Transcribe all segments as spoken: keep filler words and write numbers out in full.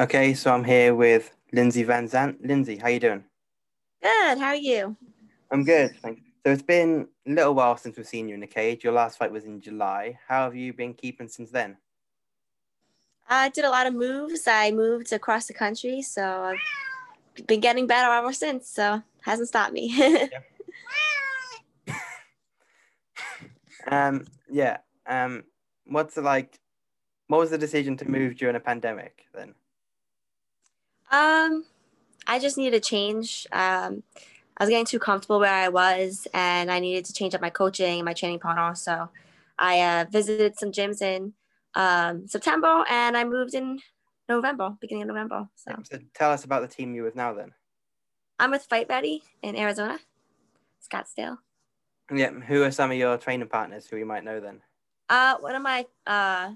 Okay, so I'm here with Lindsay VanZandt. Lindsay, how you doing? Good, how are you? I'm good, thanks. So it's been a little while since we've seen you in the cage. Your last fight was in July. How have you been keeping since then? I did a lot of moves. I moved across the country, so I've been getting better ever since, so it hasn't stopped me. yeah. um, yeah. Um, what's the, like, what was the decision to move during a pandemic then? Um, I just needed a change. Um, I was getting too comfortable where I was, and I needed to change up my coaching and my training partner. So I uh, visited some gyms in um, September, and I moved in November, beginning of November. So. so tell us about the team you're with now then. I'm with Fight Ready in Arizona, Scottsdale. Yeah, who are some of your training partners who you might know then? Uh, one of my uh,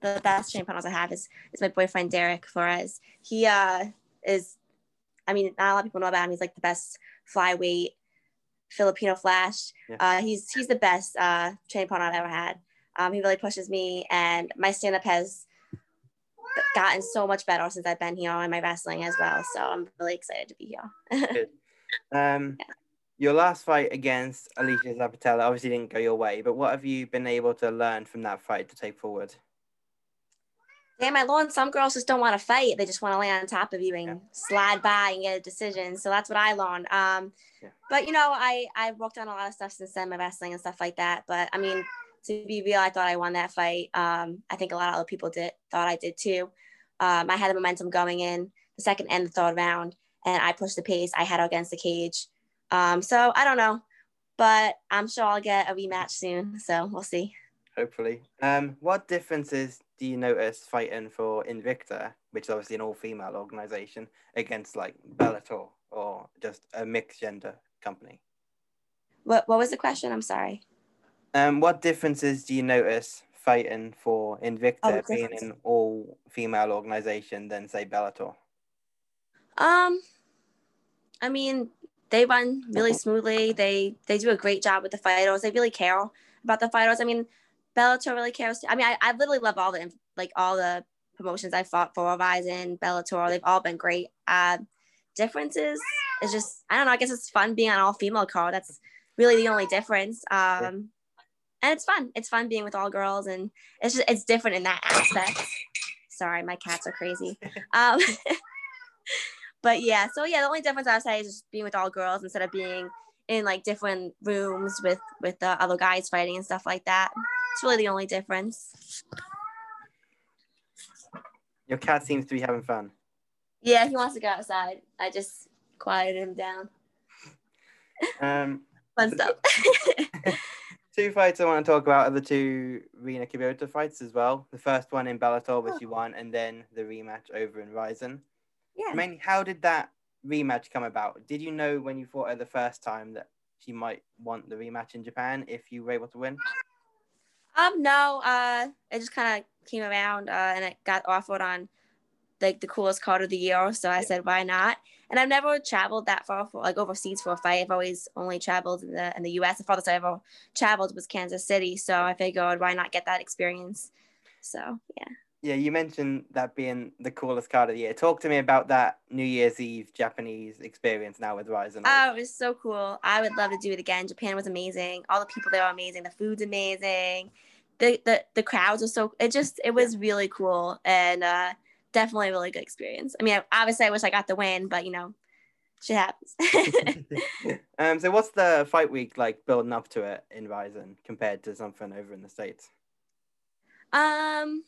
the best training partners I have is is my boyfriend Derek Flores. He uh. is, I mean, not a lot of people know about him. He's like the best flyweight Filipino flash. Yeah. Uh, he's he's the best uh, training partner I've ever had. Um, he really pushes me, and my stand-up has gotten so much better since I've been here, and my wrestling as well. So I'm really excited to be here. Good. Um, yeah. Your last fight against Alicia Zapatella obviously didn't go your way, but what have you been able to learn from that fight to take forward? Damn, I learned some girls just don't want to fight. They just want to lay on top of you and yeah. slide by and get a decision. So that's what I learned. Um, yeah. But, you know, I, I worked on a lot of stuff since then, my wrestling and stuff like that. But, I mean, to be real, I thought I won that fight. Um, I think a lot of other people did thought I did too. Um, I had the momentum going in the second and the third round, and I pushed the pace. I had her against the cage. Um, so, I don't know. But I'm sure I'll get a rematch soon. So we'll see. Hopefully. Um, what differences do you notice fighting for Invicta, which is obviously an all-female organization, against like Bellator or just a mixed-gender company? What What was the question? I'm sorry. Um, what differences do you notice fighting for Invicta oh, being an all-female organization than say Bellator? Um, I mean, they run really smoothly. They they do a great job with the fighters. They really care about the fighters. I mean, Bellator really cares. I mean, I, I literally love all the, like, all the promotions I fought for, Verizon, Bellator, they've all been great. Uh, differences is just, I don't know, I guess it's fun being on all-female card. That's really the only difference. Um, and it's fun. It's fun being with all girls, and it's just, it's different in that aspect. Sorry, my cats are crazy. Um, but, yeah, so, yeah, the only difference I would say is just being with all girls instead of being in, like, different rooms with, with the other guys fighting and stuff like that. It's really the only difference. Your cat seems to be having fun. Yeah, he wants to go outside. I just quieted him down. Um, fun stuff. Two fights I want to talk about are the two Rina Kibiroto fights as well. The first one in Bellator, which oh. you won, and then the rematch over in Verizon. Yeah. I mean, how did that rematch come about? Did you know when you fought her the first time that she might want the rematch in Japan if you were able to win? Um, no, uh, it just kind of came around, uh, and it got offered on, like, the coolest card of the year, so I yeah. said, why not? And I've never traveled that far, for, like, overseas for a fight. I've always only traveled in the in the U S The farthest I ever traveled was Kansas City, so I figured, why not get that experience? So, yeah. Yeah, you mentioned that being the coolest card of the year. Talk to me about that New Year's Eve Japanese experience now with Rizin. Oh, it was so cool. I would love to do it again. Japan was amazing. All the people there were amazing. The food's amazing. The the, the crowds were so, it just, it was yeah. really cool, and uh, definitely a really good experience. I mean, obviously I wish I got the win, but you know, shit happens. um, so what's the fight week like building up to it in Rizin compared to something over in the States? Um...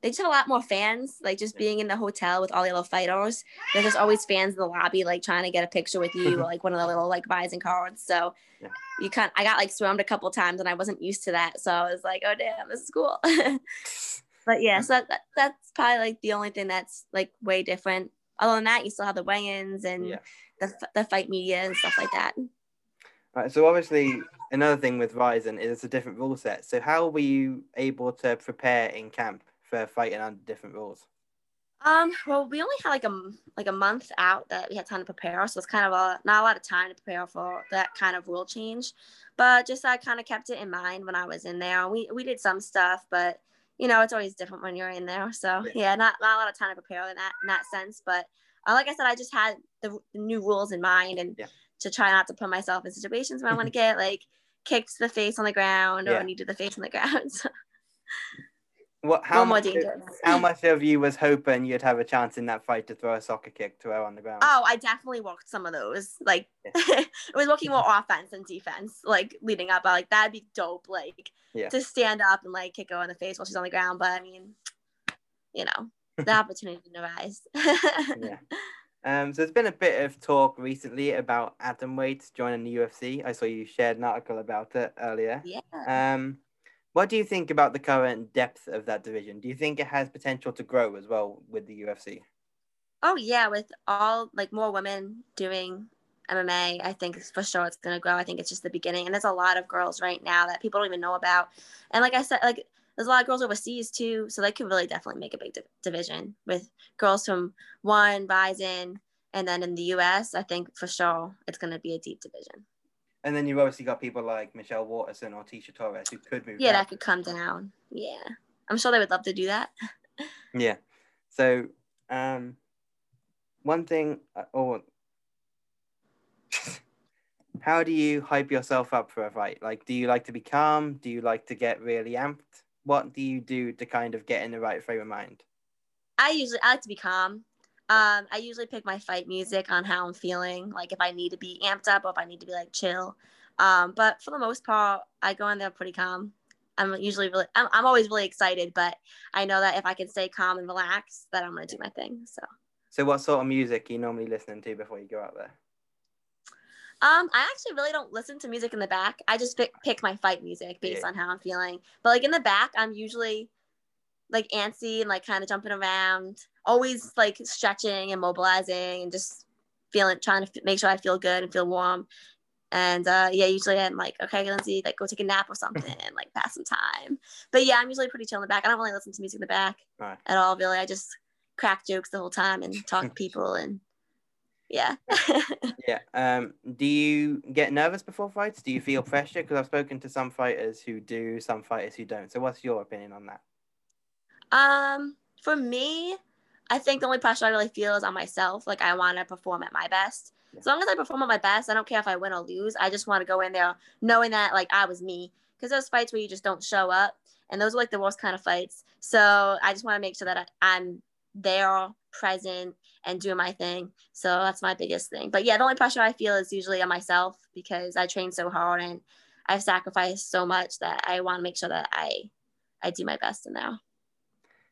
They just have a lot more fans, like just being in the hotel with all the little fighters. There's just always fans in the lobby, like trying to get a picture with you, or like one of the little like Verizon cards. So yeah. you can't, I got like swarmed a couple times, and I wasn't used to that. So I was like, oh damn, this is cool. But yeah, so that, that, that's probably like the only thing that's like way different. Other than that, you still have the weigh-ins and yeah. the, the fight media and stuff like that. All right, so obviously another thing with Verizon is it's a different rule set. So how were you able to prepare in camp for fighting under different rules? Um, well, we only had like a, like a month out that we had time to prepare, so it's kind of a, not a lot of time to prepare for that kind of rule change, but just I kind of kept it in mind when I was in there. We we did some stuff, but you know, it's always different when you're in there. So yeah, not, not a lot of time to prepare in that, in that sense. But uh, like I said, I just had the, the new rules in mind, and yeah. to try not to put myself in situations where I want to get like kicked to the face on the ground, or yeah. kneed to the face on the ground. So. What, how, much of, how much of you was hoping you'd have a chance in that fight to throw a soccer kick to her on the ground? Oh, I definitely walked some of those. Like, yeah. I was looking more offense than defense, like, leading up. I like, that'd be dope, like, yeah. to stand up and, like, kick her in the face while she's on the ground. But, I mean, you know, the opportunity didn't arise. yeah. Um, so there's been a bit of talk recently about Atomweight joining the U F C. I saw you shared an article about it earlier. Yeah. Um, what do you think about the current depth of that division? Do you think it has potential to grow as well with the U F C? Oh, yeah. With all, like, more women doing M M A, I think for sure it's going to grow. I think it's just the beginning. And there's a lot of girls right now that people don't even know about. And like I said, like, there's a lot of girls overseas too. So they could really definitely make a big di- division with girls from ONE, Verizon, and then in the U S, I think for sure it's going to be a deep division. And then you've obviously got people like Michelle Waterson or Tisha Torres who could move Yeah, down. That could come down. Yeah. I'm sure they would love to do that. yeah. So, um, one thing, or how do you hype yourself up for a fight? Like, do you like to be calm? Do you like to get really amped? What do you do to kind of get in the right frame of mind? I usually, I like to be calm. Um, I usually pick my fight music on how I'm feeling, like if I need to be amped up or if I need to be like chill. Um, but for the most part, I go in there pretty calm. I'm usually really, I'm, I'm always really excited, but I know that if I can stay calm and relaxed, that I'm going to do my thing. So, so what sort of music are you normally listening to before you go out there? Um, I actually really don't listen to music in the back. I just pick, pick my fight music based yeah. on how I'm feeling. But like in the back, I'm usually like antsy and like kind of jumping around, always like stretching and mobilizing and just feeling, trying to f- make sure I feel good and feel warm. And uh, yeah, usually I'm like, okay, Lindsay, like go take a nap or something and like pass some time. But yeah, I'm usually pretty chill in the back. I don't really listen to music in the back all right. at all, really. I just crack jokes the whole time and talk to people and yeah. yeah. Um, do you get nervous before fights? Do you feel pressure? Because I've spoken to some fighters who do, some fighters who don't. So what's your opinion on that? Um, for me, I think the only pressure I really feel is on myself. Like I want to perform at my best. Yeah. As long as I perform at my best, I don't care if I win or lose. I just want to go in there knowing that like I was me, because those fights where you just don't show up, and those are like the worst kind of fights. So I just want to make sure that I, I'm there, present, and doing my thing. So that's my biggest thing. But yeah, the only pressure I feel is usually on myself, because I train so hard and I've sacrificed so much that I want to make sure that I, I do my best in there.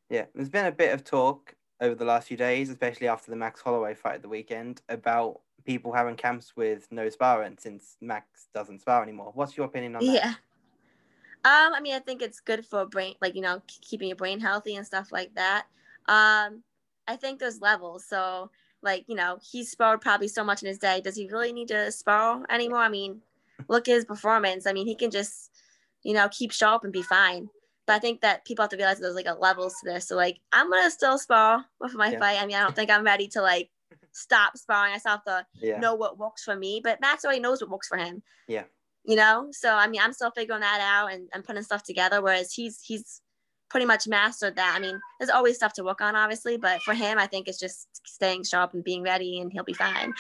Yeah, there's been a bit of talk over the last few days, especially after the Max Holloway fight at the weekend, about people having camps with no sparring since Max doesn't spar anymore. What's your opinion on that? Yeah. Um, I mean, I think it's good for brain, like, you know, keeping your brain healthy and stuff like that. Um, I think there's levels. So, like, you know, he's sparred probably so much in his day. Does he really need to spar anymore? I mean, look at his performance. I mean, he can just, you know, keep sharp and be fine. But I think that people have to realize that there's like a levels to this. So like, I'm going to still spar with my yeah. fight. I mean, I don't think I'm ready to like stop sparring. I still have to yeah. know what works for me, but Max already knows what works for him. Yeah. You know? So, I mean, I'm still figuring that out and, and putting stuff together. Whereas he's, he's pretty much mastered that. I mean, there's always stuff to work on obviously, but for him, I think it's just staying sharp and being ready and he'll be fine.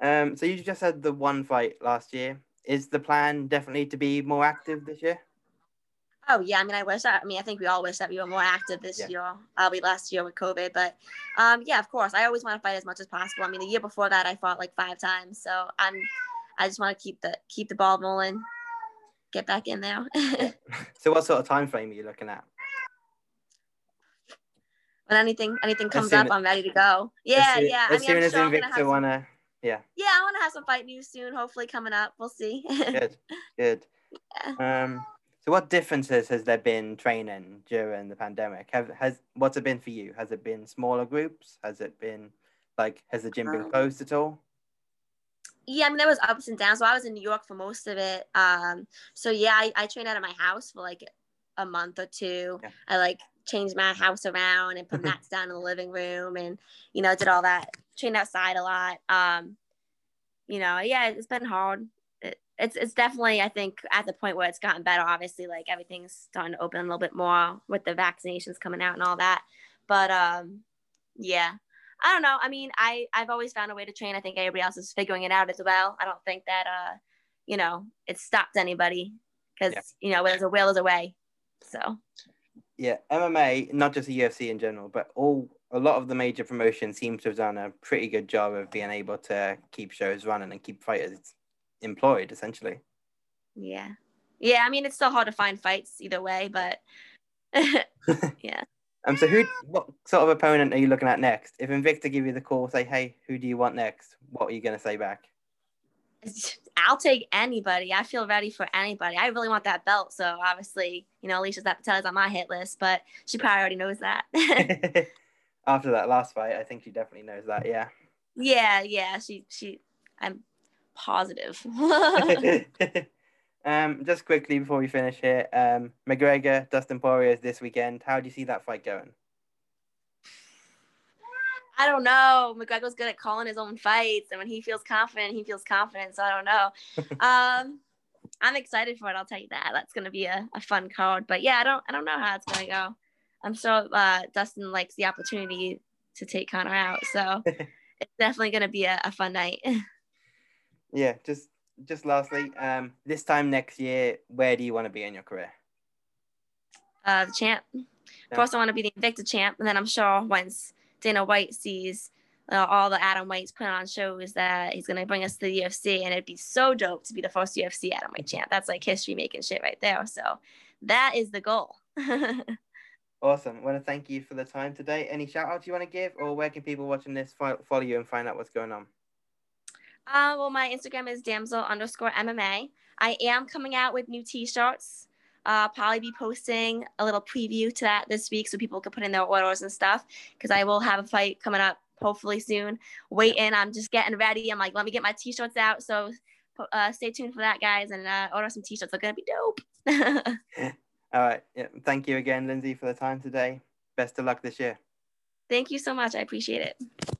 um, so you just had the one fight last year. Is the plan definitely to be more active this year? Oh, yeah. I mean, I wish I, I mean, I think we all wish that we were more active this yeah. year. Uh, we last year with COVID. But um, yeah, of course, I always want to fight as much as possible. I mean, the year before that, I fought like five times. So I'm, I just want to keep the keep the ball rolling, get back in there. yeah. So what sort of time frame are you looking at? When anything anything comes up, as, I'm ready to go. Yeah, as yeah. As I mean, soon I'm as Invicta sure want to, yeah. Yeah, I want to have some fight news soon, hopefully coming up. We'll see. good, good. Yeah. Um. So what differences has there been training during the pandemic? Have, has what's it been for you? Has it been smaller groups? Has it been like, has the gym been closed at all? Yeah, I mean, there was ups and downs. So I was in New York for most of it. Um, so yeah, I, I trained out of my house for like a month or two. Yeah. I like changed my house around and put mats down in the living room and, you know, did all that. Trained outside a lot. Um, you know, yeah, it's been hard. It, it's it's definitely, I think, at the point where it's gotten better. Obviously, like, everything's starting to open a little bit more with the vaccinations coming out and all that. But um, yeah, I don't know. I mean, I I've always found a way to train. I think everybody else is figuring it out as well. I don't think that uh, you know, it stopped anybody, because yeah. you know, where there's a will, there's a way. So yeah, M M A, not just the U F C in general, but all a lot of the major promotions seem to have done a pretty good job of being able to keep shows running and keep fighters employed, essentially. Yeah, yeah. I mean, it's still hard to find fights either way, but yeah. Um. So, who? What sort of opponent are you looking at next? If Invicta give you the call, say, "Hey, who do you want next?" What are you going to say back? I'll take anybody. I feel ready for anybody. I really want that belt. So obviously, you know, Alicia Zapatella's on my hit list, but she probably already knows that. After that last fight, I think she definitely knows that. Yeah. Yeah, yeah. She, she. I'm positive. um, just quickly before we finish here, um, McGregor, Dustin Poirier is this weekend. How do you see that fight going? I don't know. McGregor's good at calling his own fights, and when he feels confident, he feels confident. So I don't know. um, I'm excited for it. I'll tell you that. That's going to be a, a fun card. But yeah, I don't, I don't know how it's going to go. I'm sure uh, Dustin likes the opportunity to take Conor out. So it's definitely going to be a, a fun night. Yeah. Just, just lastly, um, this time next year, where do you want to be in your career? Uh, the champ. No. Of course, I want to be the Invicta champ, and then I'm sure once Dana White sees uh, all the Atomweights putting on shows that he's going to bring us to the U F C, and it'd be so dope to be the first U F C Atomweight champ. That's like history making shit right there. So that is the goal. Awesome. I want to thank you for the time today. Any shout outs you want to give, or where can people watching this follow you and find out what's going on? Uh, well, my Instagram is damsel underscore M M A. I am coming out with new t-shirts. Uh, probably be posting a little preview to that this week so people can put in their orders and stuff, because I will have a fight coming up hopefully soon. Waiting, I'm just getting ready. I'm like, let me get my t-shirts out. So uh, stay tuned for that, guys, and uh, order some t-shirts. They're going to be dope. All right. Yeah. Thank you again, Lindsay, for the time today. Best of luck this year. Thank you so much. I appreciate it.